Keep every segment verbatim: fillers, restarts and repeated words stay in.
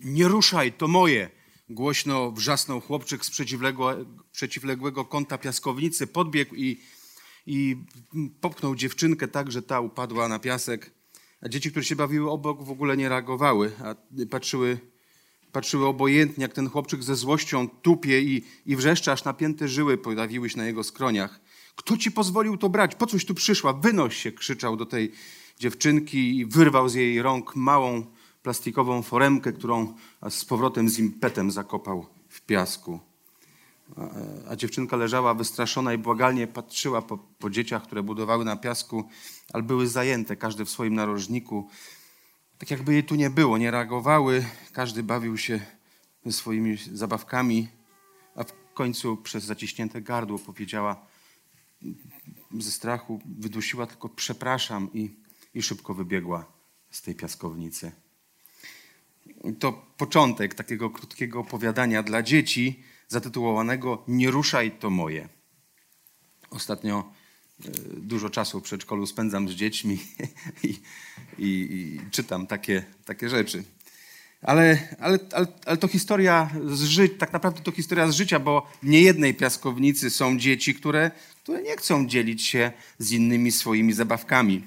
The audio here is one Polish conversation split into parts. Nie ruszaj, to moje! Głośno wrzasnął chłopczyk z przeciwległego, przeciwległego kąta piaskownicy. Podbiegł i, i popchnął dziewczynkę tak, że ta upadła na piasek. A dzieci, które się bawiły obok, w ogóle nie reagowały, a patrzyły, patrzyły obojętnie, jak ten chłopczyk ze złością tupie i, i wrzeszcza, aż napięte żyły pojawiły się na jego skroniach. Kto ci pozwolił to brać? Po coś tu przyszła? Wynoś się! Krzyczał do tej dziewczynki i wyrwał z jej rąk małą plastikową foremkę, którą z powrotem z impetem zakopał w piasku. A, a dziewczynka leżała wystraszona i błagalnie patrzyła po, po dzieciach, które budowały na piasku, ale były zajęte, każdy w swoim narożniku. Tak jakby jej tu nie było, nie reagowały, każdy bawił się swoimi zabawkami, a w końcu przez zaciśnięte gardło powiedziała ze strachu, wydusiła tylko przepraszam i, i szybko wybiegła z tej piaskownicy. To początek takiego krótkiego opowiadania dla dzieci zatytułowanego Nie ruszaj, to moje. Ostatnio dużo czasu w przedszkolu spędzam z dziećmi i, i, i czytam takie, takie rzeczy. Ale, ale, ale, ale to historia z życia, tak naprawdę to historia z życia, bo w niejednej piaskownicy są dzieci, które, które nie chcą dzielić się z innymi swoimi zabawkami.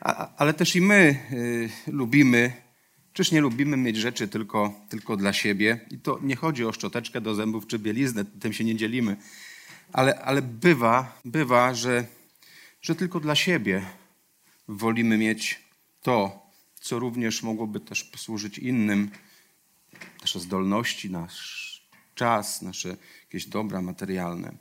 A, ale też i my y, lubimy... Czyż nie lubimy mieć rzeczy tylko, tylko dla siebie? I to nie chodzi o szczoteczkę do zębów czy bieliznę, tym się nie dzielimy. Ale, ale bywa, bywa że, że tylko dla siebie wolimy mieć to, co również mogłoby też posłużyć innym. Nasze zdolności, nasz czas, nasze jakieś dobra materialne.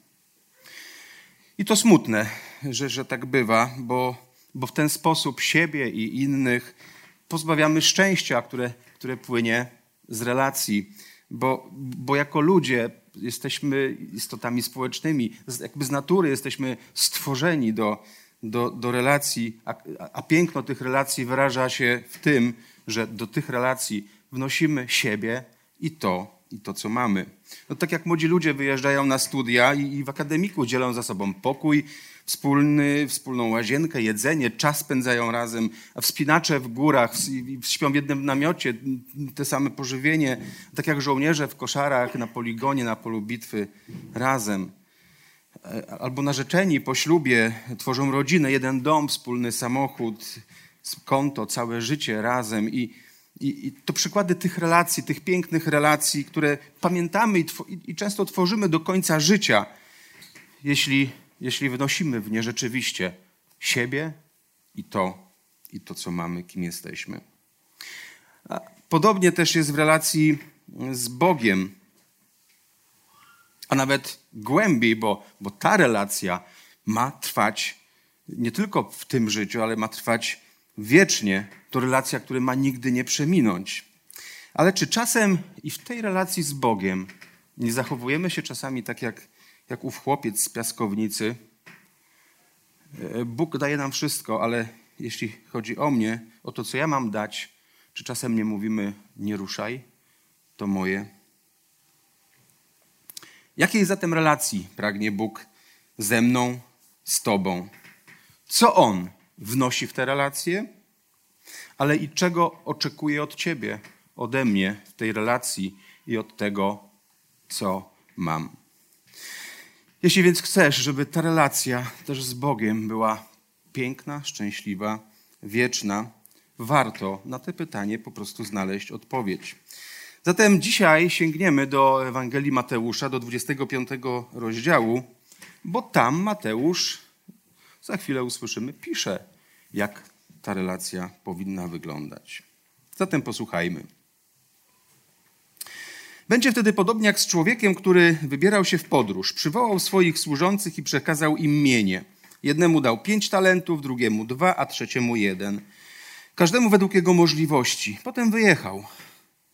I to smutne, że, że tak bywa, bo, bo w ten sposób siebie i innych pozbawiamy szczęścia, które, które płynie z relacji, bo, bo jako ludzie jesteśmy istotami społecznymi, jakby z natury jesteśmy stworzeni do, do, do relacji, a, a piękno tych relacji wyraża się w tym, że do tych relacji wnosimy siebie i to, i to co mamy. No tak jak młodzi ludzie wyjeżdżają na studia i, i w akademiku dzielą za sobą pokój, Wspólny, wspólną łazienkę, jedzenie, czas spędzają razem, a wspinacze w górach, śpią w jednym namiocie, te same pożywienie, tak jak żołnierze w koszarach, na poligonie, na polu bitwy, razem. Albo narzeczeni po ślubie tworzą rodzinę, jeden dom, wspólny samochód, konto, całe życie razem. I, i, i to przykłady tych relacji, tych pięknych relacji, które pamiętamy i, tw- i często tworzymy do końca życia, jeśli... Jeśli wnosimy w nie rzeczywiście siebie i to, i to, co mamy, kim jesteśmy. Podobnie też jest w relacji z Bogiem, a nawet głębiej, bo, bo ta relacja ma trwać nie tylko w tym życiu, ale ma trwać wiecznie. To relacja, która ma nigdy nie przeminąć. Ale czy czasem i w tej relacji z Bogiem nie zachowujemy się czasami tak jak Jak ów chłopiec z piaskownicy? Bóg daje nam wszystko, ale jeśli chodzi o mnie, o to, co ja mam dać, czy czasem nie mówimy, nie ruszaj, to moje? Jakiej zatem relacji pragnie Bóg ze mną, z tobą? Co On wnosi w te relacje, ale i czego oczekuje od ciebie, ode mnie w tej relacji i od tego, co mam? Jeśli więc chcesz, żeby ta relacja też z Bogiem była piękna, szczęśliwa, wieczna, warto na to pytanie po prostu znaleźć odpowiedź. Zatem dzisiaj sięgniemy do Ewangelii Mateusza, do dwudziestego piątego rozdziału, bo tam Mateusz, za chwilę usłyszymy, pisze, jak ta relacja powinna wyglądać. Zatem posłuchajmy. Będzie wtedy podobnie jak z człowiekiem, który wybierał się w podróż. Przywołał swoich służących i przekazał im mienie. Jednemu dał pięć talentów, drugiemu dwa, a trzeciemu jeden. Każdemu według jego możliwości. Potem wyjechał.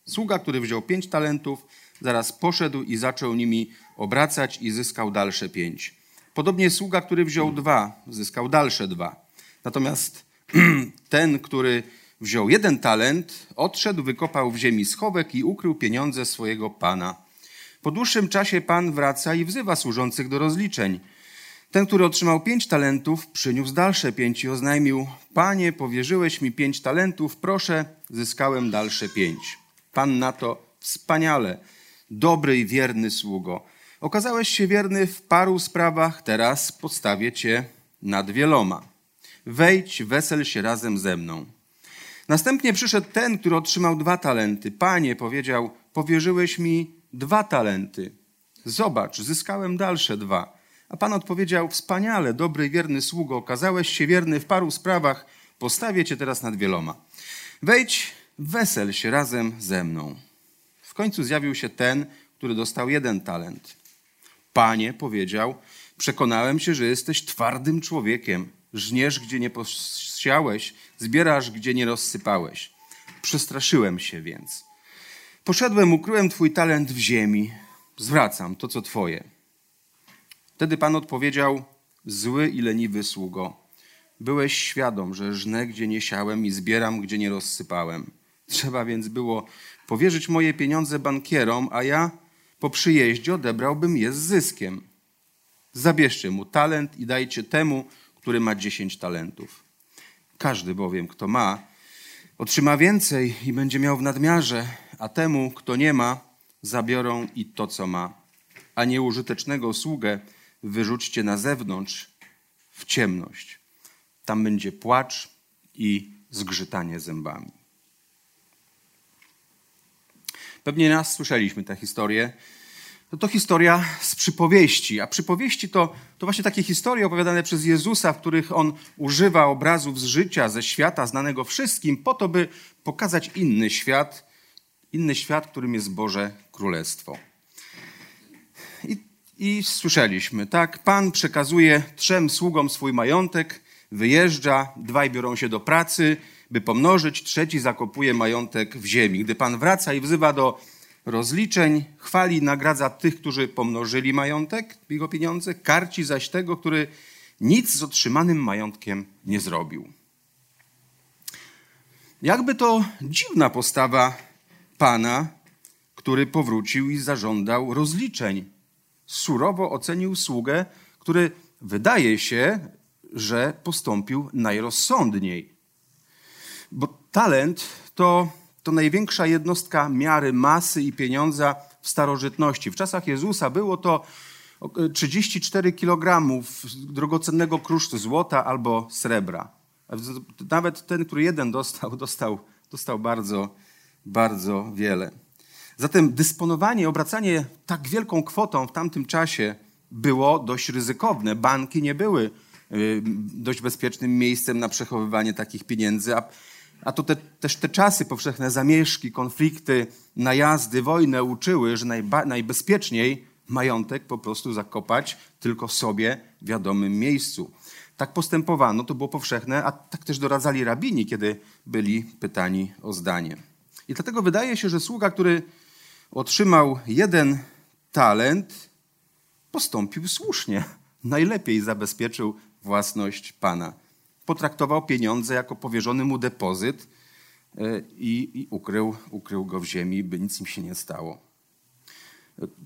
Sługa, który wziął pięć talentów, zaraz poszedł i zaczął nimi obracać i zyskał dalsze pięć. Podobnie sługa, który wziął dwa, zyskał dalsze dwa. Natomiast ten, który wziął jeden talent, odszedł, wykopał w ziemi schowek i ukrył pieniądze swojego pana. Po dłuższym czasie pan wraca i wzywa służących do rozliczeń. Ten, który otrzymał pięć talentów, przyniósł dalsze pięć i oznajmił: Panie, powierzyłeś mi pięć talentów, proszę, zyskałem dalsze pięć. Pan na to: wspaniale, dobry i wierny sługo. Okazałeś się wierny w paru sprawach, teraz postawię cię nad wieloma. Wejdź, wesel się razem ze mną. Następnie przyszedł ten, który otrzymał dwa talenty. Panie, powiedział, powierzyłeś mi dwa talenty. Zobacz, zyskałem dalsze dwa. A pan odpowiedział: wspaniale, dobry i wierny sługo, okazałeś się wierny w paru sprawach, postawię cię teraz nad wieloma. Wejdź, wesel się razem ze mną. W końcu zjawił się ten, który dostał jeden talent. Panie, powiedział, przekonałem się, że jesteś twardym człowiekiem. Żniesz, gdzie nie posiałeś, zbierasz, gdzie nie rozsypałeś. Przestraszyłem się więc. Poszedłem, ukryłem twój talent w ziemi. Zwracam to, co twoje. Wtedy Pan odpowiedział: zły i leniwy sługo. Byłeś świadom, że żnę, gdzie nie siałem i zbieram, gdzie nie rozsypałem. Trzeba więc było powierzyć moje pieniądze bankierom, a ja po przyjeździe odebrałbym je z zyskiem. Zabierzcie mu talent i dajcie temu, który ma dziesięć talentów. Każdy bowiem, kto ma, otrzyma więcej i będzie miał w nadmiarze, a temu, kto nie ma, zabiorą i to, co ma. A nieużytecznego sługę wyrzućcie na zewnątrz w ciemność. Tam będzie płacz i zgrzytanie zębami. Pewnie nas słyszeliśmy tę historię. To, to historia z przypowieści, a przypowieści to, to właśnie takie historie opowiadane przez Jezusa, w których On używa obrazów z życia, ze świata znanego wszystkim, po to, by pokazać inny świat, inny świat, którym jest Boże Królestwo. I, i słyszeliśmy, tak? Pan przekazuje trzem sługom swój majątek, wyjeżdża, dwaj biorą się do pracy, by pomnożyć, trzeci zakopuje majątek w ziemi. Gdy Pan wraca i wzywa do rozliczeń, chwali, nagradza tych, którzy pomnożyli majątek, jego pieniądze, karci zaś tego, który nic z otrzymanym majątkiem nie zrobił. Jakby to dziwna postawa Pana, który powrócił i zażądał rozliczeń. Surowo ocenił sługę, który wydaje się, że postąpił najrozsądniej. Bo talent to... To największa jednostka miary masy i pieniądza w starożytności. W czasach Jezusa było to trzydzieści cztery kilogramy drogocennego kruszcu złota albo srebra. Nawet ten, który jeden dostał, dostał, dostał bardzo, bardzo wiele. Zatem dysponowanie, obracanie tak wielką kwotą w tamtym czasie było dość ryzykowne. Banki nie były dość bezpiecznym miejscem na przechowywanie takich pieniędzy, a A to te, też te czasy powszechne, zamieszki, konflikty, najazdy, wojny uczyły, że najba, najbezpieczniej majątek po prostu zakopać tylko sobie w wiadomym miejscu. Tak postępowano, to było powszechne, a tak też doradzali rabini, kiedy byli pytani o zdanie. I dlatego wydaje się, że sługa, który otrzymał jeden talent, postąpił słusznie. Najlepiej zabezpieczył własność Pana. Potraktował pieniądze jako powierzony mu depozyt i, i ukrył, ukrył go w ziemi, by nic im się nie stało.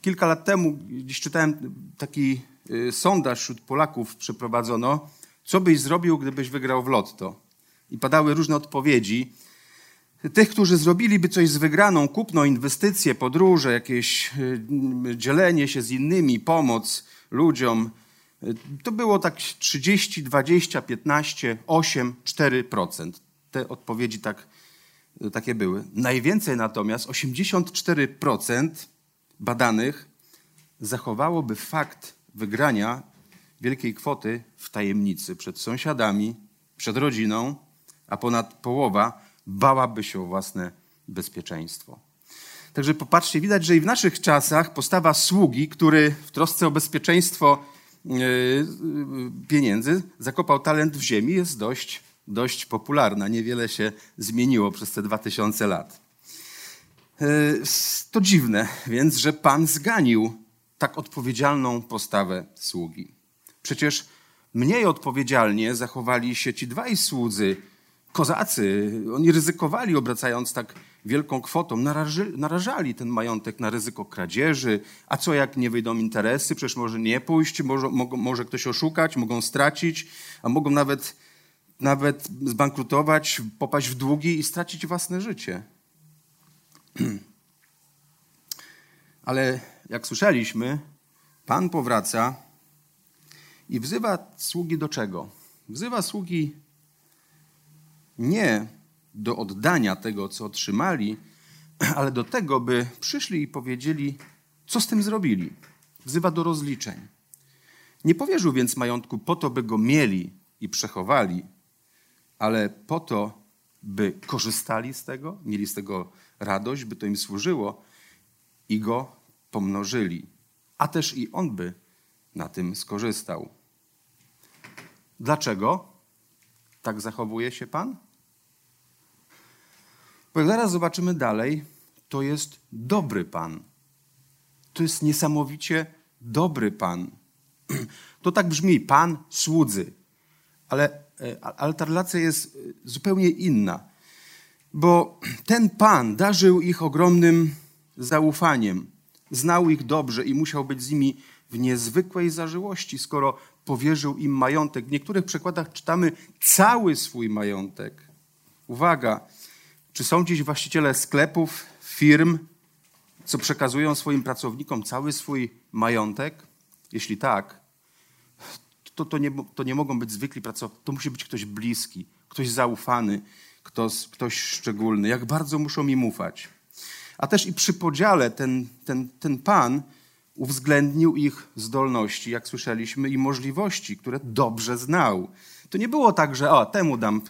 Kilka lat temu gdzieś czytałem taki sondaż wśród Polaków, przeprowadzono, co byś zrobił, gdybyś wygrał w lotto. I padały różne odpowiedzi. Tych, którzy zrobiliby coś z wygraną, kupno, inwestycje, podróże, jakieś dzielenie się z innymi, pomoc ludziom, to było tak trzydzieści, dwadzieścia, piętnaście, osiem, cztery procent. Te odpowiedzi tak, takie były. Najwięcej natomiast, osiemdziesiąt cztery procent badanych zachowałoby fakt wygrania wielkiej kwoty w tajemnicy przed sąsiadami, przed rodziną, a ponad połowa bałaby się o własne bezpieczeństwo. Także popatrzcie, widać, że i w naszych czasach postawa sługi, który w trosce o bezpieczeństwo pieniędzy, zakopał talent w ziemi, jest dość, dość popularna. Niewiele się zmieniło przez te dwa tysiące lat. To dziwne więc, że Pan zganił tak odpowiedzialną postawę sługi. Przecież mniej odpowiedzialnie zachowali się ci dwaj słudzy, kozacy. Oni ryzykowali, obracając tak wielką kwotą, narażali, narażali ten majątek na ryzyko kradzieży. A co jak nie wyjdą interesy? Przecież może nie pójść, może, może ktoś oszukać, mogą stracić, a mogą nawet, nawet zbankrutować, popaść w długi i stracić własne życie. Ale jak słyszeliśmy, Pan powraca i wzywa sługi do czego? Wzywa sługi nie do oddania tego, co otrzymali, ale do tego, by przyszli i powiedzieli, co z tym zrobili. Wzywa do rozliczeń. Nie powierzył więc majątku po to, by go mieli i przechowali, ale po to, by korzystali z tego, mieli z tego radość, by to im służyło i go pomnożyli. A też i on by na tym skorzystał. Dlaczego tak zachowuje się Pan? Bo jak zaraz zobaczymy dalej, to jest dobry Pan. To jest niesamowicie dobry Pan. To tak brzmi, Pan słudzy. Ale, ale ta relacja jest zupełnie inna. Bo ten Pan darzył ich ogromnym zaufaniem. Znał ich dobrze i musiał być z nimi w niezwykłej zażyłości, skoro powierzył im majątek. W niektórych przekładach czytamy cały swój majątek. Uwaga, czy są dziś właściciele sklepów, firm, co przekazują swoim pracownikom cały swój majątek? Jeśli tak, to, to, nie, to nie mogą być zwykli pracownicy. To musi być ktoś bliski, ktoś zaufany, ktoś, ktoś szczególny. Jak bardzo muszą mi ufać. A też i przy podziale ten, ten, ten Pan uwzględnił ich zdolności, jak słyszeliśmy, i możliwości, które dobrze znał. To nie było tak, że o, temu dam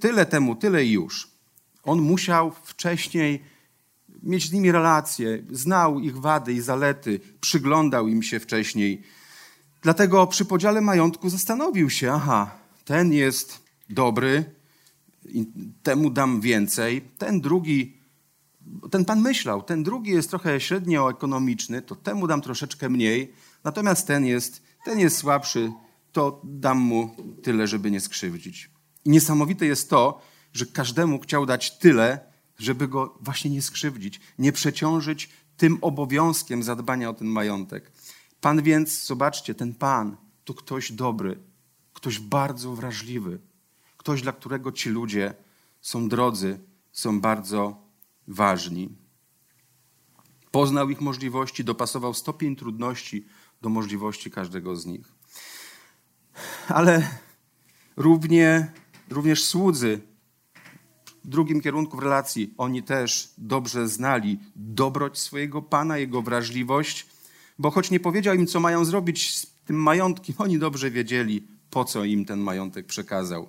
tyle, temu tyle i już. On musiał wcześniej mieć z nimi relacje, znał ich wady i zalety, przyglądał im się wcześniej. Dlatego przy podziale majątku zastanowił się, aha, ten jest dobry, temu dam więcej, ten drugi. Ten Pan myślał, ten drugi jest trochę średnio ekonomiczny, to temu dam troszeczkę mniej, natomiast ten jest, ten jest słabszy, to dam mu tyle, żeby nie skrzywdzić. I niesamowite jest to, że każdemu chciał dać tyle, żeby go właśnie nie skrzywdzić, nie przeciążyć tym obowiązkiem zadbania o ten majątek. Pan więc, zobaczcie, ten Pan to ktoś dobry, ktoś bardzo wrażliwy, ktoś, dla którego ci ludzie są drodzy, są bardzo ważni. Poznał ich możliwości, dopasował stopień trudności do możliwości każdego z nich. Ale równie, również słudzy w drugim kierunku w relacji, oni też dobrze znali dobroć swojego Pana, jego wrażliwość, bo choć nie powiedział im, co mają zrobić z tym majątkiem, oni dobrze wiedzieli, po co im ten majątek przekazał.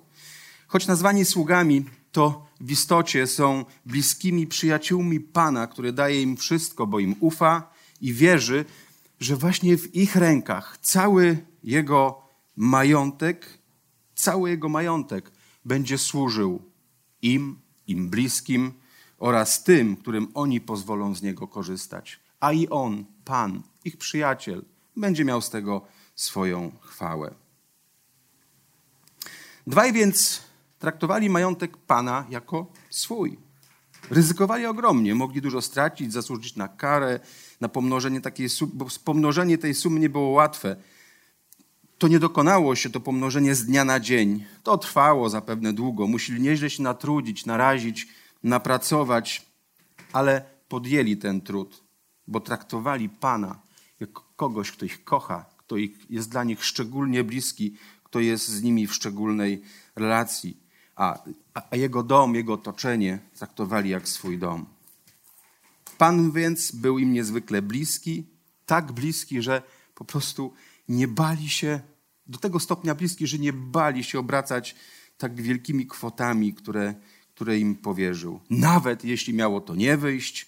Choć nazwani sługami, to w istocie są bliskimi przyjaciółmi Pana, który daje im wszystko, bo im ufa i wierzy, że właśnie w ich rękach cały jego majątek, cały jego majątek będzie służył im, im bliskim oraz tym, którym oni pozwolą z niego korzystać. A i on, Pan, ich przyjaciel, będzie miał z tego swoją chwałę. Dwaj więc traktowali majątek Pana jako swój. Ryzykowali ogromnie, mogli dużo stracić, zasłużyć na karę, na pomnożenie takiej sumy, bo pomnożenie tej sumy nie było łatwe. To nie dokonało się, to pomnożenie z dnia na dzień. To trwało zapewne długo, musieli nieźle się natrudzić, narazić, napracować, ale podjęli ten trud, bo traktowali Pana jako kogoś, kto ich kocha, kto jest dla nich szczególnie bliski, kto jest z nimi w szczególnej relacji. A, a jego dom, jego otoczenie traktowali jak swój dom. Pan więc był im niezwykle bliski, tak bliski, że po prostu nie bali się, do tego stopnia bliski, że nie bali się obracać tak wielkimi kwotami, które, które im powierzył. Nawet jeśli miało to nie wyjść,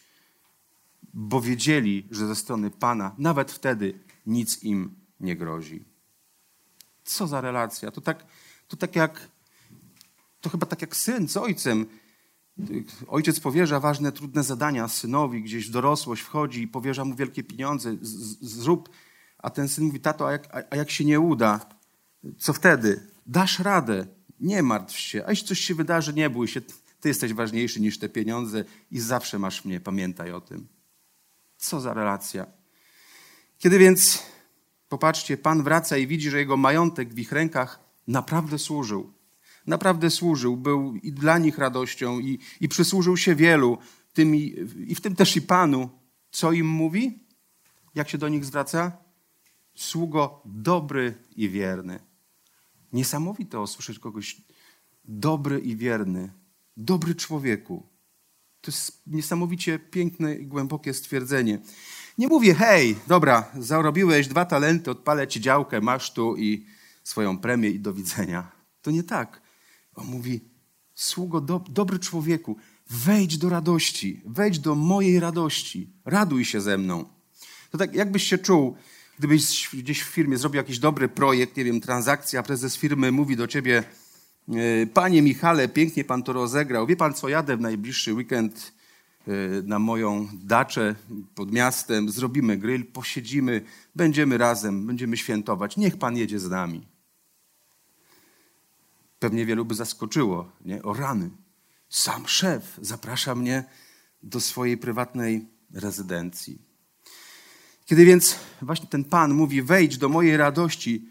bo wiedzieli, że ze strony Pana nawet wtedy nic im nie grozi. Co za relacja? To tak, to tak jak, to chyba tak jak syn z ojcem. Ojciec powierza ważne, trudne zadania synowi, gdzieś w dorosłość wchodzi i powierza mu wielkie pieniądze, z, z, zrób. A ten syn mówi, tato, a jak, a, a jak się nie uda, co wtedy? Dasz radę, nie martw się, a jeśli coś się wydarzy, nie bój się, ty jesteś ważniejszy niż te pieniądze i zawsze masz mnie, pamiętaj o tym. Co za relacja. Kiedy więc, popatrzcie, Pan wraca i widzi, że jego majątek w ich rękach naprawdę służył. Naprawdę służył, był i dla nich radością i, i przysłużył się wielu, tym i, i w tym też i Panu. Co im mówi? Jak się do nich zwraca? Sługo dobry i wierny. Niesamowite usłyszeć kogoś dobry i wierny. Dobry człowieku. To jest niesamowicie piękne i głębokie stwierdzenie. Nie mówię, hej, dobra, zarobiłeś dwa talenty, odpalę ci działkę, masz tu i swoją premię i do widzenia. To nie tak. On mówi, sługo, do, dobry człowieku, wejdź do radości, wejdź do mojej radości, raduj się ze mną. To tak, jakbyś się czuł, gdybyś gdzieś w firmie zrobił jakiś dobry projekt, nie wiem, transakcja, prezes firmy mówi do ciebie, panie Michale, pięknie pan to rozegrał, wie pan co, jadę w najbliższy weekend na moją daczę pod miastem, zrobimy grill, posiedzimy, będziemy razem, będziemy świętować, niech pan jedzie z nami. Pewnie wielu by zaskoczyło, nie? O rany. Sam szef zaprasza mnie do swojej prywatnej rezydencji. Kiedy więc właśnie ten Pan mówi, wejdź do mojej radości,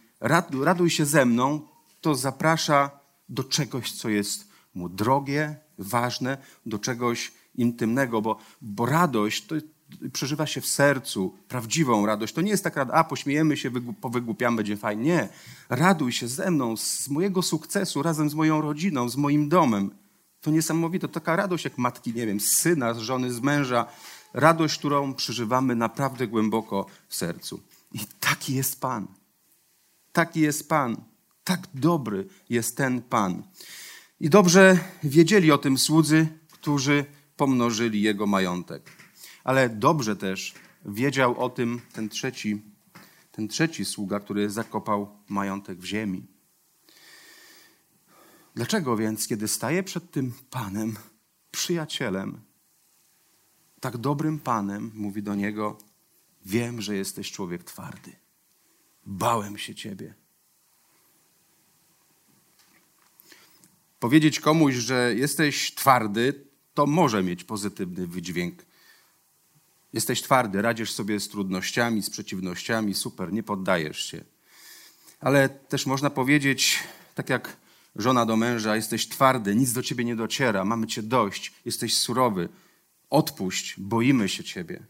raduj się ze mną, to zaprasza do czegoś, co jest mu drogie, ważne, do czegoś intymnego, bo, bo radość to przeżywa się w sercu, prawdziwą radość. To nie jest tak, a pośmiejemy się, powygłupiamy, będzie fajnie. Nie. Raduj się ze mną, z mojego sukcesu, razem z moją rodziną, z moim domem. To niesamowite. To taka radość jak matki, nie wiem, z syna, z żony, z męża. Radość, którą przeżywamy naprawdę głęboko w sercu. I taki jest Pan. Taki jest Pan. Tak dobry jest ten Pan. I dobrze wiedzieli o tym słudzy, którzy pomnożyli jego majątek. Ale dobrze też wiedział o tym ten trzeci, ten trzeci sługa, który zakopał majątek w ziemi. Dlaczego więc, kiedy staję przed tym Panem, przyjacielem, tak dobrym Panem, mówi do niego, wiem, że jesteś człowiek twardy. Bałem się ciebie. Powiedzieć komuś, że jesteś twardy, to może mieć pozytywny wydźwięk. Jesteś twardy, radzisz sobie z trudnościami, z przeciwnościami, super, nie poddajesz się. Ale też można powiedzieć, tak jak żona do męża, jesteś twardy, nic do ciebie nie dociera, mamy cię dość, jesteś surowy, odpuść, boimy się ciebie.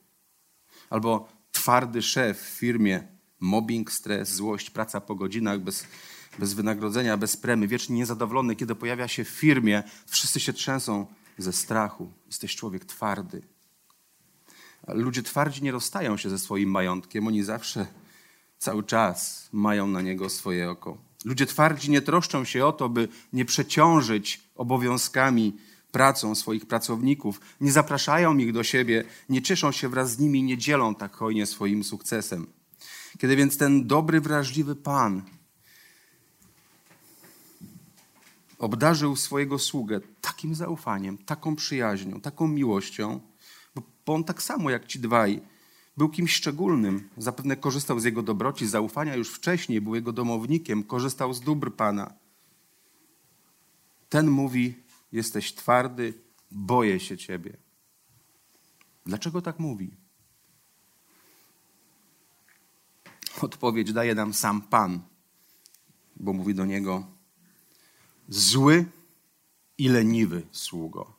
Albo twardy szef w firmie, mobbing, stres, złość, praca po godzinach, bez, bez wynagrodzenia, bez premii, wiecznie niezadowolony, kiedy pojawia się w firmie, wszyscy się trzęsą ze strachu, jesteś człowiek twardy. Ludzie twardzi nie rozstają się ze swoim majątkiem. Oni zawsze, cały czas mają na niego swoje oko. Ludzie twardzi nie troszczą się o to, by nie przeciążyć obowiązkami, pracą swoich pracowników. Nie zapraszają ich do siebie, nie cieszą się wraz z nimi, nie dzielą tak hojnie swoim sukcesem. Kiedy więc ten dobry, wrażliwy Pan obdarzył swojego sługę takim zaufaniem, taką przyjaźnią, taką miłością, bo on tak samo jak ci dwaj był kimś szczególnym. Zapewne korzystał z jego dobroci, zaufania już wcześniej, był jego domownikiem, korzystał z dóbr Pana. Ten mówi, jesteś twardy, boję się ciebie. Dlaczego tak mówi? Odpowiedź daje nam sam Pan, bo mówi do niego, zły i leniwy sługo.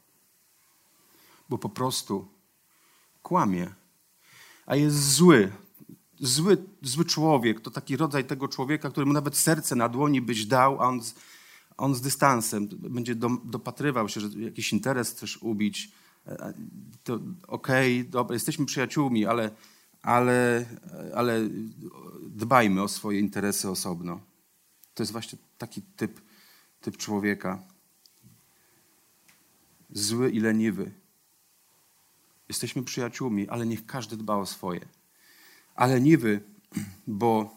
Bo po prostu kłamie, a jest zły. zły. Zły człowiek to taki rodzaj tego człowieka, któremu nawet serce na dłoni byś dał, a on z, on z dystansem będzie do, dopatrywał się, że jakiś interes chcesz ubić. To okej, okay, dobra, jesteśmy przyjaciółmi, ale, ale, ale dbajmy o swoje interesy osobno. To jest właśnie taki typ, typ człowieka. Zły i leniwy. Jesteśmy przyjaciółmi, ale niech każdy dba o swoje. A leniwy, bo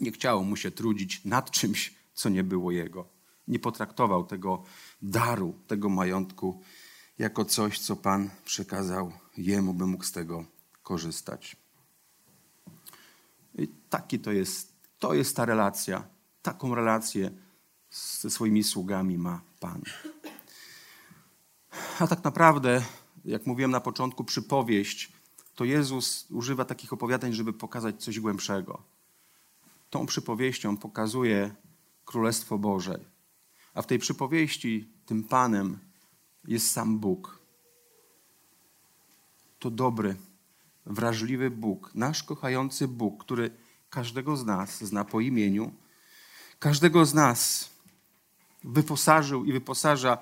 Nie chciało mu się trudzić nad czymś, co nie było jego. Nie potraktował tego daru, tego majątku jako coś, co Pan przekazał jemu, by mógł z tego korzystać. I taki to jest, to jest ta relacja. Taką relację ze swoimi sługami ma Pan. A tak naprawdę, jak mówiłem na początku, przypowieść, to Jezus używa takich opowiadań, żeby pokazać coś głębszego. Tą przypowieścią pokazuje Królestwo Boże. A w tej przypowieści tym Panem jest sam Bóg. To dobry, wrażliwy Bóg, nasz kochający Bóg, który każdego z nas zna po imieniu, każdego z nas wyposażył i wyposaża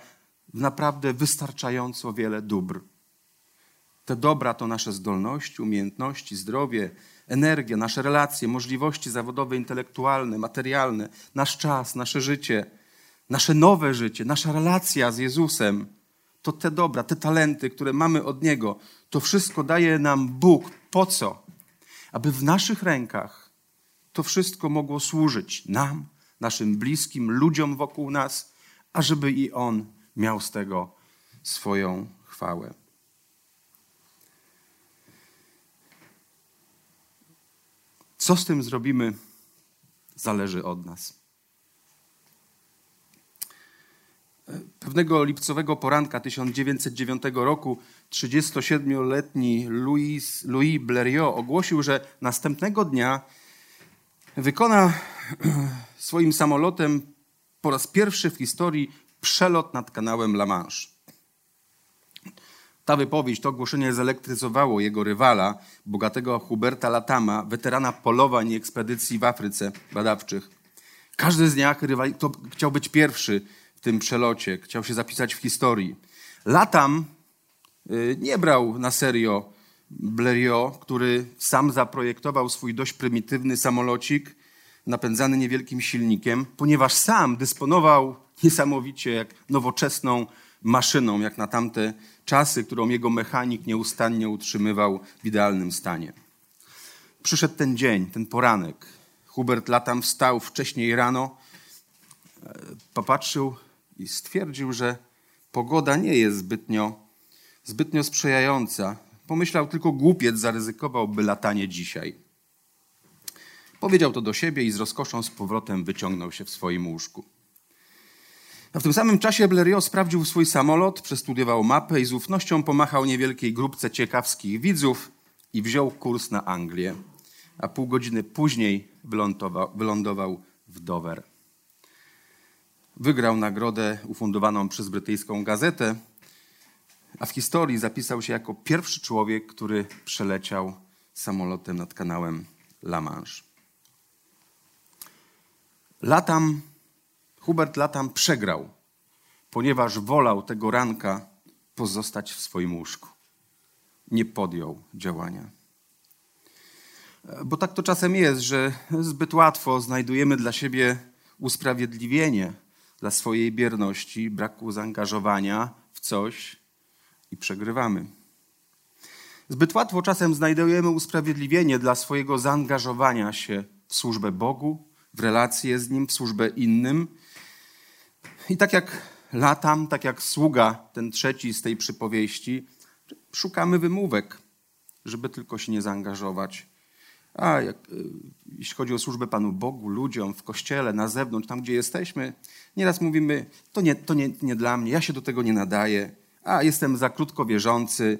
w naprawdę wystarczająco wiele dóbr. Te dobra to nasze zdolności, umiejętności, zdrowie, energia, nasze relacje, możliwości zawodowe, intelektualne, materialne, nasz czas, nasze życie, nasze nowe życie, nasza relacja z Jezusem. To te dobra, te talenty, które mamy od Niego, to wszystko daje nam Bóg. Po co? Aby w naszych rękach to wszystko mogło służyć nam, naszym bliskim, ludziom wokół nas, a żeby i On miał z tego swoją chwałę. Co z tym zrobimy, zależy od nas. Pewnego lipcowego poranka tysiąc dziewięćset dziewiątego roku trzydziestosiedmioletni Louis, Louis Blériot ogłosił, że następnego dnia wykona swoim samolotem po raz pierwszy w historii przelot nad kanałem La Manche. Ta wypowiedź, to ogłoszenie zelektryzowało jego rywala, bogatego Huberta Lathama, weterana polowań i ekspedycji w Afryce badawczych. Każdy z nich rywali, to chciał być pierwszy w tym przelocie, chciał się zapisać w historii. Latham nie brał na serio Blériot, który sam zaprojektował swój dość prymitywny samolocik napędzany niewielkim silnikiem, ponieważ sam dysponował niesamowicie jak nowoczesną maszyną, jak na tamte czasy, którą jego mechanik nieustannie utrzymywał w idealnym stanie. Przyszedł ten dzień, ten poranek. Hubert Latham wstał wcześniej rano, popatrzył i stwierdził, że pogoda nie jest zbytnio, zbytnio sprzyjająca. Pomyślał, tylko głupiec zaryzykowałby latanie dzisiaj. Powiedział to do siebie i z rozkoszą z powrotem wyciągnął się w swoim łóżku. A w tym samym czasie Blériot sprawdził swój samolot, przestudiował mapę i z ufnością pomachał niewielkiej grupce ciekawskich widzów i wziął kurs na Anglię. A pół godziny później wylądował, wylądował w Dover. Wygrał nagrodę ufundowaną przez brytyjską gazetę, a w historii zapisał się jako pierwszy człowiek, który przeleciał samolotem nad kanałem La Manche. Latham Hubert Latham przegrał, ponieważ wolał tego ranka pozostać w swoim łóżku. Nie podjął działania. Bo tak to czasem jest, że zbyt łatwo znajdujemy dla siebie usprawiedliwienie dla swojej bierności, braku zaangażowania w coś i przegrywamy. Zbyt łatwo czasem znajdujemy usprawiedliwienie dla swojego zaangażowania się w służbę Bogu, w relacje z Nim, w służbę innym. I tak jak Latham, tak jak sługa, ten trzeci z tej przypowieści, szukamy wymówek, żeby tylko się nie zaangażować. A jak, jeśli chodzi o służbę Panu Bogu, ludziom, w kościele, na zewnątrz, tam gdzie jesteśmy, nieraz mówimy, to nie, to nie, nie dla mnie, ja się do tego nie nadaję, a jestem za krótko wierzący,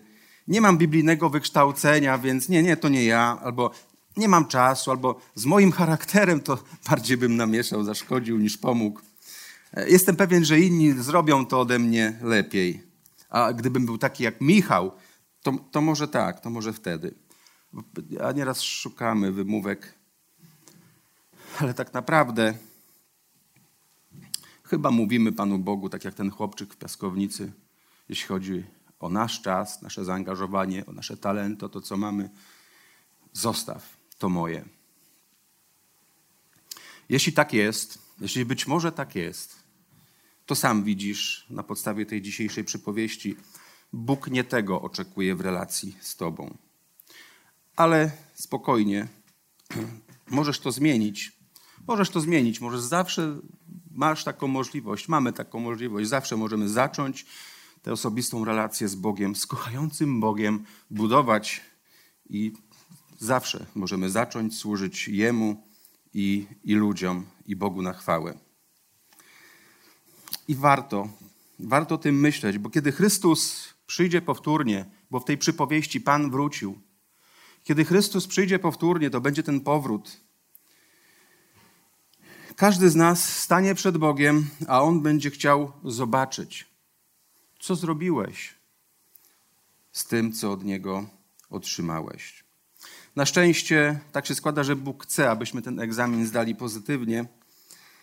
nie mam biblijnego wykształcenia, więc nie, nie, to nie ja, albo nie mam czasu, albo z moim charakterem to bardziej bym namieszał, zaszkodził niż pomógł. Jestem pewien, że inni zrobią to ode mnie lepiej. A gdybym był taki jak Michał, to, to może tak, to może wtedy. A nieraz szukamy wymówek. Ale tak naprawdę chyba mówimy Panu Bogu, tak jak ten chłopczyk w piaskownicy, jeśli chodzi o nasz czas, nasze zaangażowanie, o nasze talenty, o to, co mamy. Zostaw, to moje. Jeśli tak jest, jeśli być może tak jest, to sam widzisz na podstawie tej dzisiejszej przypowieści, Bóg nie tego oczekuje w relacji z Tobą. Ale spokojnie, możesz to zmienić Możesz to zmienić, możesz zawsze, masz taką możliwość, mamy taką możliwość, zawsze możemy zacząć tę osobistą relację z Bogiem, z kochającym Bogiem budować i zawsze możemy zacząć służyć Jemu i, i ludziom, i Bogu na chwałę. I warto, warto o tym myśleć, bo kiedy Chrystus przyjdzie powtórnie, bo w tej przypowieści Pan wrócił, kiedy Chrystus przyjdzie powtórnie, to będzie ten powrót. Każdy z nas stanie przed Bogiem, a On będzie chciał zobaczyć, co zrobiłeś z tym, co od Niego otrzymałeś. Na szczęście tak się składa, że Bóg chce, abyśmy ten egzamin zdali pozytywnie,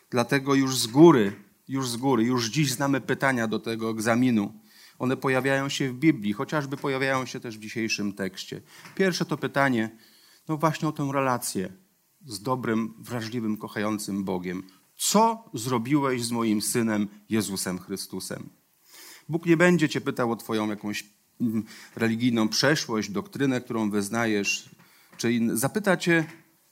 dlatego już z góry, już z góry, już dziś znamy pytania do tego egzaminu. One pojawiają się w Biblii, chociażby pojawiają się też w dzisiejszym tekście. Pierwsze to pytanie, no właśnie o tę relację z dobrym, wrażliwym, kochającym Bogiem. Co zrobiłeś z moim Synem Jezusem Chrystusem? Bóg nie będzie cię pytał o twoją jakąś religijną przeszłość, doktrynę, którą wyznajesz, czy inne. Zapyta cię,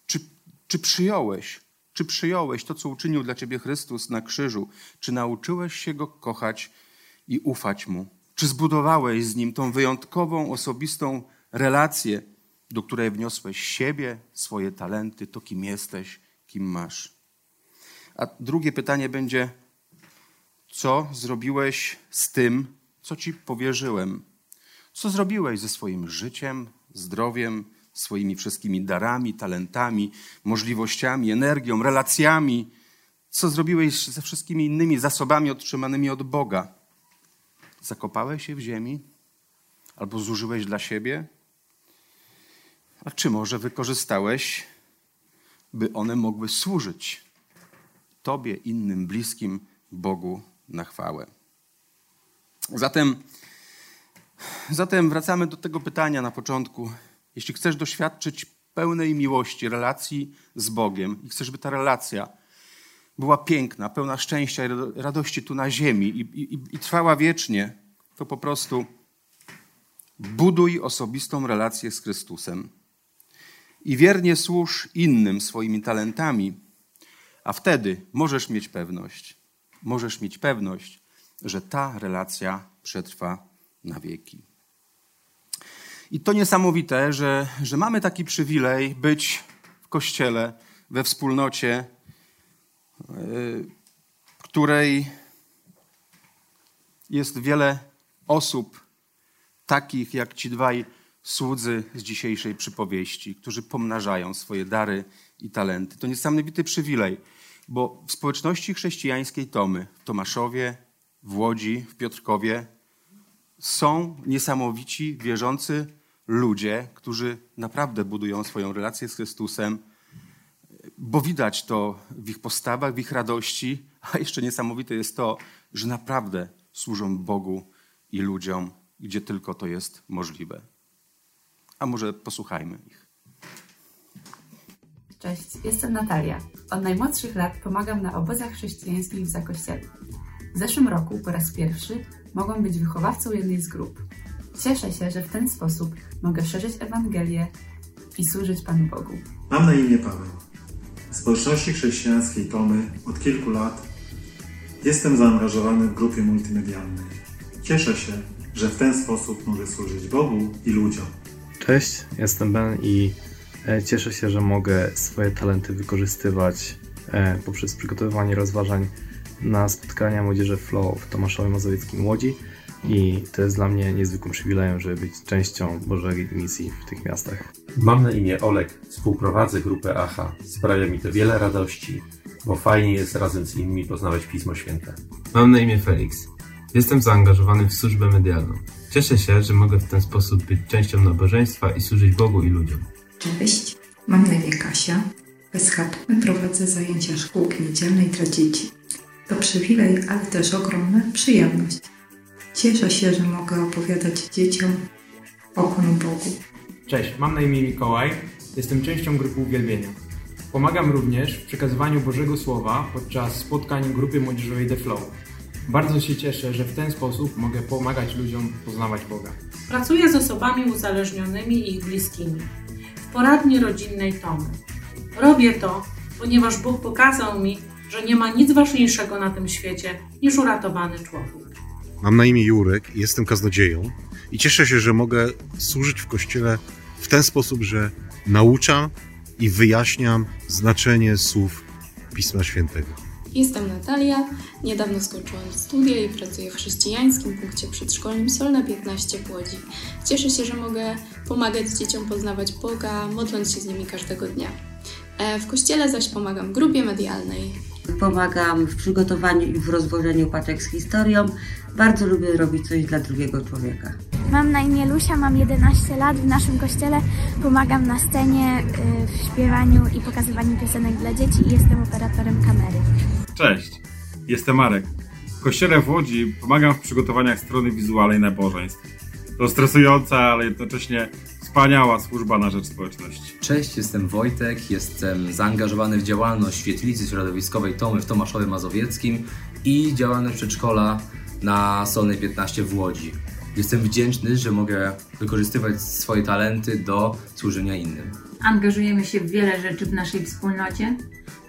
czy, czy przyjąłeś, czy przyjąłeś to, co uczynił dla ciebie Chrystus na krzyżu, czy nauczyłeś się Go kochać i ufać Mu, czy zbudowałeś z Nim tą wyjątkową, osobistą relację, do której wniosłeś siebie, swoje talenty, to kim jesteś, kim masz. A drugie pytanie będzie, co zrobiłeś z tym, co ci powierzyłem? Co zrobiłeś ze swoim życiem, zdrowiem, swoimi wszystkimi darami, talentami, możliwościami, energią, relacjami? Co zrobiłeś ze wszystkimi innymi zasobami otrzymanymi od Boga? Zakopałeś je w ziemi? Albo zużyłeś dla siebie? A czy może wykorzystałeś, by one mogły służyć Tobie, innym, bliskim, Bogu na chwałę? Zatem, zatem wracamy do tego pytania na początku. Jeśli chcesz doświadczyć pełnej miłości, relacji z Bogiem i chcesz, by ta relacja była piękna, pełna szczęścia i radości tu na ziemi i, i, i trwała wiecznie, to po prostu buduj osobistą relację z Chrystusem i wiernie służ innym swoimi talentami, a wtedy możesz mieć pewność, możesz mieć pewność, że ta relacja przetrwa na wieki. I to niesamowite, że, że mamy taki przywilej być w Kościele, we wspólnocie, której jest wiele osób takich jak ci dwaj słudzy z dzisiejszej przypowieści, którzy pomnażają swoje dary i talenty. To niesamowity przywilej, bo w społeczności chrześcijańskiej Tomy, w Tomaszowie, w Łodzi, w Piotrkowie są niesamowici, wierzący ludzie, którzy naprawdę budują swoją relację z Chrystusem, bo widać to w ich postawach, w ich radości, a jeszcze niesamowite jest to, że naprawdę służą Bogu i ludziom, gdzie tylko to jest możliwe. A może posłuchajmy ich. Cześć, jestem Natalia. Od najmłodszych lat pomagam na obozach chrześcijańskich w Zakościelu. W zeszłym roku po raz pierwszy mogłam być wychowawcą jednej z grup. Cieszę się, że w ten sposób mogę szerzyć Ewangelię i służyć Panu Bogu. Mam na imię Paweł. W społeczności chrześcijańskiej Tomy od kilku lat jestem zaangażowany w grupie multimedialnej. Cieszę się, że w ten sposób mogę służyć Bogu i ludziom. Cześć, jestem Ben i cieszę się, że mogę swoje talenty wykorzystywać poprzez przygotowywanie rozważań na spotkania młodzieży Flow w Tomaszowie Mazowieckim Łodzi i to jest dla mnie niezwykłym przywilejem, żeby być częścią Bożej misji w tych miastach. Mam na imię Olek, współprowadzę grupę A H A. Sprawia mi to wiele radości, bo fajnie jest razem z innymi poznawać Pismo Święte. Mam na imię Felix. Jestem zaangażowany w służbę medialną. Cieszę się, że mogę w ten sposób być częścią nabożeństwa i służyć Bogu i ludziom. Cześć, mam na imię Kasia. Z Schatomy prowadzę zajęcia szkółki niedzielnej dla dzieci. To przywilej, ale też ogromna przyjemność. Cieszę się, że mogę opowiadać dzieciom o Panu Bogu. Cześć, mam na imię Mikołaj. Jestem częścią grupy uwielbienia. Pomagam również w przekazywaniu Bożego Słowa podczas spotkań grupy młodzieżowej The Flow. Bardzo się cieszę, że w ten sposób mogę pomagać ludziom poznawać Boga. Pracuję z osobami uzależnionymi i ich bliskimi w poradni rodzinnej Tomy. Robię to, ponieważ Bóg pokazał mi, że nie ma nic ważniejszego na tym świecie niż uratowany człowiek. Mam na imię Jurek i jestem kaznodzieją i cieszę się, że mogę służyć w Kościele w ten sposób, że nauczam i wyjaśniam znaczenie słów Pisma Świętego. Jestem Natalia, niedawno skończyłam studia i pracuję w chrześcijańskim punkcie przedszkolnym Solna piętnaście Płodzi. Cieszę się, że mogę pomagać dzieciom poznawać Boga, modląc się z nimi każdego dnia. W Kościele zaś pomagam grupie medialnej. Pomagam w przygotowaniu i w rozwożeniu paczek z historią. Bardzo lubię robić coś dla drugiego człowieka. Mam na imię Lusia, mam jedenaście lat. W naszym kościele pomagam na scenie, w śpiewaniu i pokazywaniu piosenek dla dzieci i jestem operatorem kamery. Cześć, jestem Marek. W kościele w Łodzi pomagam w przygotowaniach strony wizualnej nabożeństw. To stresująca, ale jednocześnie wspaniała służba na rzecz społeczności. Cześć, jestem Wojtek, jestem zaangażowany w działalność świetlicy środowiskowej Tomy w Tomaszowie Mazowieckim i działalność przedszkola na Solnej piętnaście w Łodzi. Jestem wdzięczny, że mogę wykorzystywać swoje talenty do służenia innym. Angażujemy się w wiele rzeczy w naszej wspólnocie.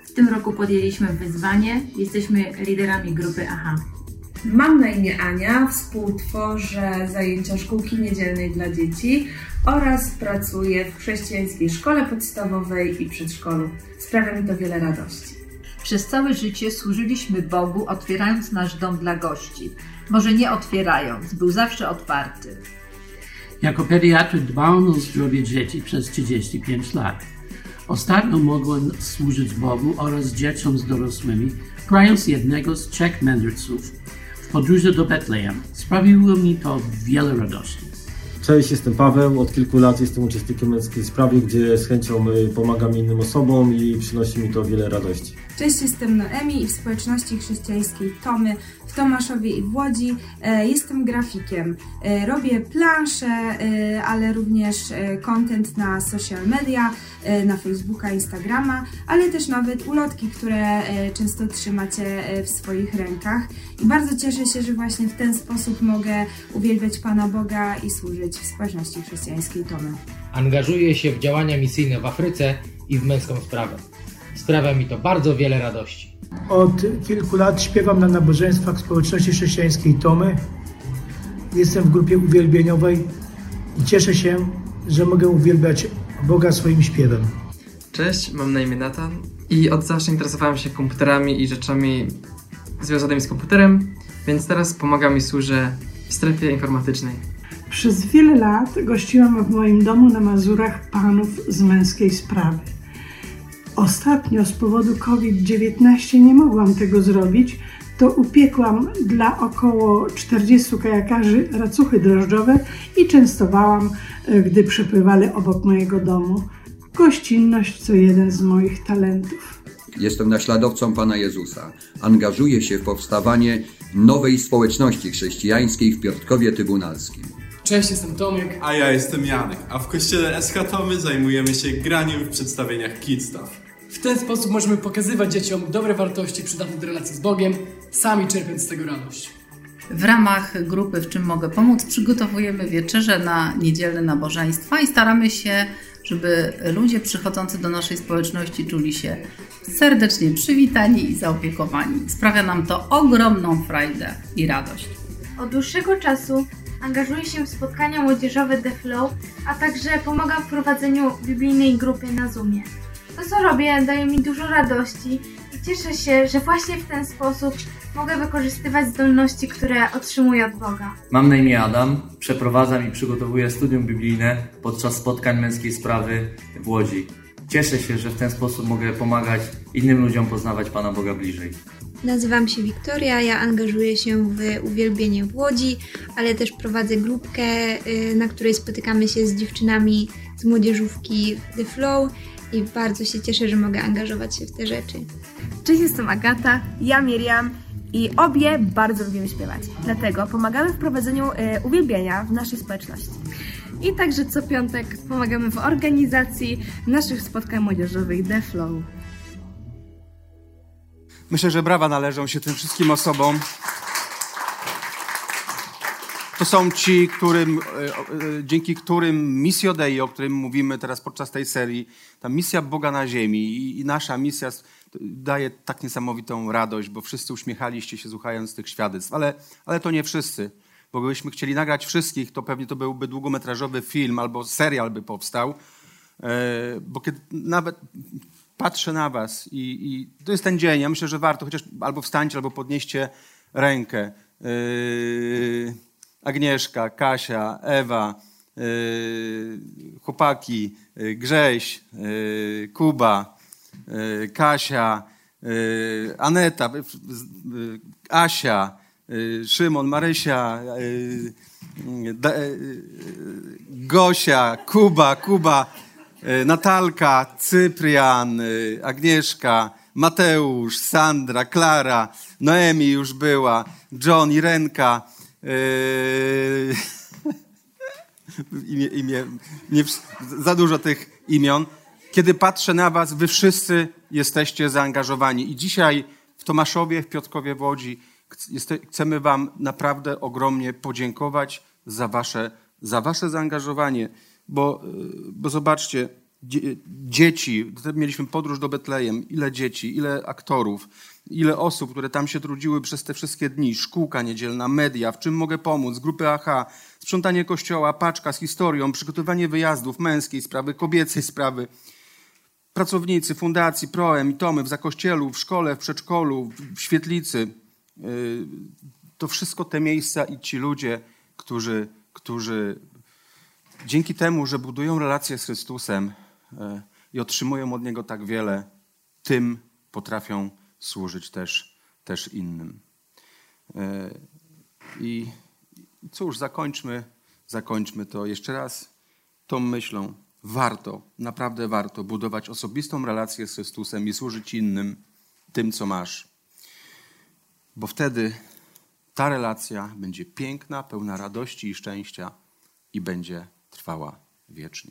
W tym roku podjęliśmy wyzwanie, jesteśmy liderami grupy A H A. Mam na imię Ania, współtworzę zajęcia szkółki niedzielnej dla dzieci oraz pracuję w chrześcijańskiej szkole podstawowej i przedszkolu. Sprawia mi to wiele radości. Przez całe życie służyliśmy Bogu, otwierając nasz dom dla gości. Może nie otwierając, był zawsze otwarty. Jako pediatryk dbałem o zdrowie dzieci przez trzydzieści pięć lat. Ostatnio mogłem służyć Bogu oraz dzieciom z dorosłymi, grając jednego z trzech mędrców w podróży do Betlejem. Sprawiło mi to wiele radości. Cześć, jestem Paweł. Od kilku lat jestem uczestnikiem Męskiej Sprawy, gdzie z chęcią pomagam innym osobom i przynosi mi to wiele radości. Cześć, jestem Noemi i w Społeczności Chrześcijańskiej Tomy w Tomaszowie i w Łodzi jestem grafikiem. Robię plansze, ale również content na social media, na Facebooka, Instagrama, ale też nawet ulotki, które często trzymacie w swoich rękach. I bardzo cieszę się, że właśnie w ten sposób mogę uwielbiać Pana Boga i służyć w Społeczności Chrześcijańskiej Tomy. Angażuję się w działania misyjne w Afryce i w Męską Sprawę. Sprawia mi to bardzo wiele radości. Od kilku lat śpiewam na nabożeństwach Społeczności Chrześcijańskiej Tomy. Jestem w grupie uwielbieniowej i cieszę się, że mogę uwielbiać Boga swoim śpiewem. Cześć, mam na imię Nathan i od zawsze interesowałem się komputerami i rzeczami związanymi z komputerem, więc teraz pomagam i służę w strefie informatycznej. Przez wiele lat gościłam w moim domu na Mazurach panów z Męskiej Sprawy. Ostatnio z powodu COVID dziewiętnaście nie mogłam tego zrobić, to upiekłam dla około czterdziestu kajakarzy racuchy drożdżowe i częstowałam, gdy przepływali obok mojego domu. Gościnność to jeden z moich talentów. Jestem naśladowcą Pana Jezusa. Angażuję się w powstawanie nowej społeczności chrześcijańskiej w Piotrkowie Trybunalskim. Cześć, jestem Tomek. A ja jestem Janek, a w kościele S H Tomy zajmujemy się graniem w przedstawieniach Kid Stuff. W ten sposób możemy pokazywać dzieciom dobre wartości przydatne do relacji z Bogiem, sami czerpiąc z tego radość. W ramach grupy W Czym Mogę Pomóc przygotowujemy wieczerze na niedzielne nabożeństwa i staramy się, żeby ludzie przychodzący do naszej społeczności czuli się serdecznie przywitani i zaopiekowani. Sprawia nam to ogromną frajdę i radość. Od dłuższego czasu angażuję się w spotkania młodzieżowe The Flow, a także pomagam w prowadzeniu biblijnej grupy na Zoomie. To, co robię, daje mi dużo radości i cieszę się, że właśnie w ten sposób mogę wykorzystywać zdolności, które otrzymuję od Boga. Mam na imię Adam, przeprowadzam i przygotowuję studium biblijne podczas spotkań Męskiej Sprawy w Łodzi. Cieszę się, że w ten sposób mogę pomagać innym ludziom poznawać Pana Boga bliżej. Nazywam się Wiktoria, ja angażuję się w uwielbienie w Łodzi, ale też prowadzę grupkę, na której spotykamy się z dziewczynami z młodzieżówki The Flow i bardzo się cieszę, że mogę angażować się w te rzeczy. Cześć, jestem Agata, ja Miriam i obie bardzo lubimy śpiewać, dlatego pomagamy w prowadzeniu uwielbienia w naszej społeczności. I także co piątek pomagamy w organizacji naszych spotkań młodzieżowych The Flow. Myślę, że brawa należą się tym wszystkim osobom, To są ci, którym, dzięki którym Missio Dei, o którym mówimy teraz podczas tej serii, ta misja Boga na ziemi i nasza misja daje tak niesamowitą radość, bo wszyscy uśmiechaliście się słuchając tych świadectw, ale, ale to nie wszyscy. Bo gdybyśmy chcieli nagrać wszystkich, to pewnie to byłby długometrażowy film albo serial by powstał. Bo kiedy nawet patrzę na was i, i to jest ten dzień, ja myślę, że warto, chociaż albo wstańcie, albo podnieście rękę. Yy, Agnieszka, Kasia, Ewa, yy, chłopaki, yy, Grześ, yy, Kuba, yy, Kasia, yy, Aneta, yy, yy, Asia, Szymon, Marysia, Gosia, Kuba, Kuba, Natalka, Cyprian, Agnieszka, Mateusz, Sandra, Klara, Noemi już była, John, Irenka. Imię, imię, nie, za dużo tych imion. Kiedy patrzę na was, wy wszyscy jesteście zaangażowani. I dzisiaj w Tomaszowie, w Piotrkowie, w Łodzi chcemy wam naprawdę ogromnie podziękować za wasze, za wasze zaangażowanie, bo, bo zobaczcie, dzie, dzieci, mieliśmy podróż do Betlejem, ile dzieci, ile aktorów, ile osób, które tam się trudziły przez te wszystkie dni, szkółka niedzielna, media, w czym mogę pomóc, grupy A H, sprzątanie kościoła, paczka z historią, przygotowanie wyjazdów, męskiej sprawy, kobiecej sprawy, pracownicy fundacji, Proem i Tomy w Zakościelu, w szkole, w przedszkolu, w świetlicy. To wszystko te miejsca i ci ludzie, którzy, którzy dzięki temu, że budują relacje z Chrystusem i otrzymują od Niego tak wiele, tym potrafią służyć też, też innym. I cóż, zakończmy, zakończmy to jeszcze raz tą myślą. Warto, naprawdę warto budować osobistą relację z Chrystusem i służyć innym tym, co masz. Bo wtedy ta relacja będzie piękna, pełna radości i szczęścia i będzie trwała wiecznie.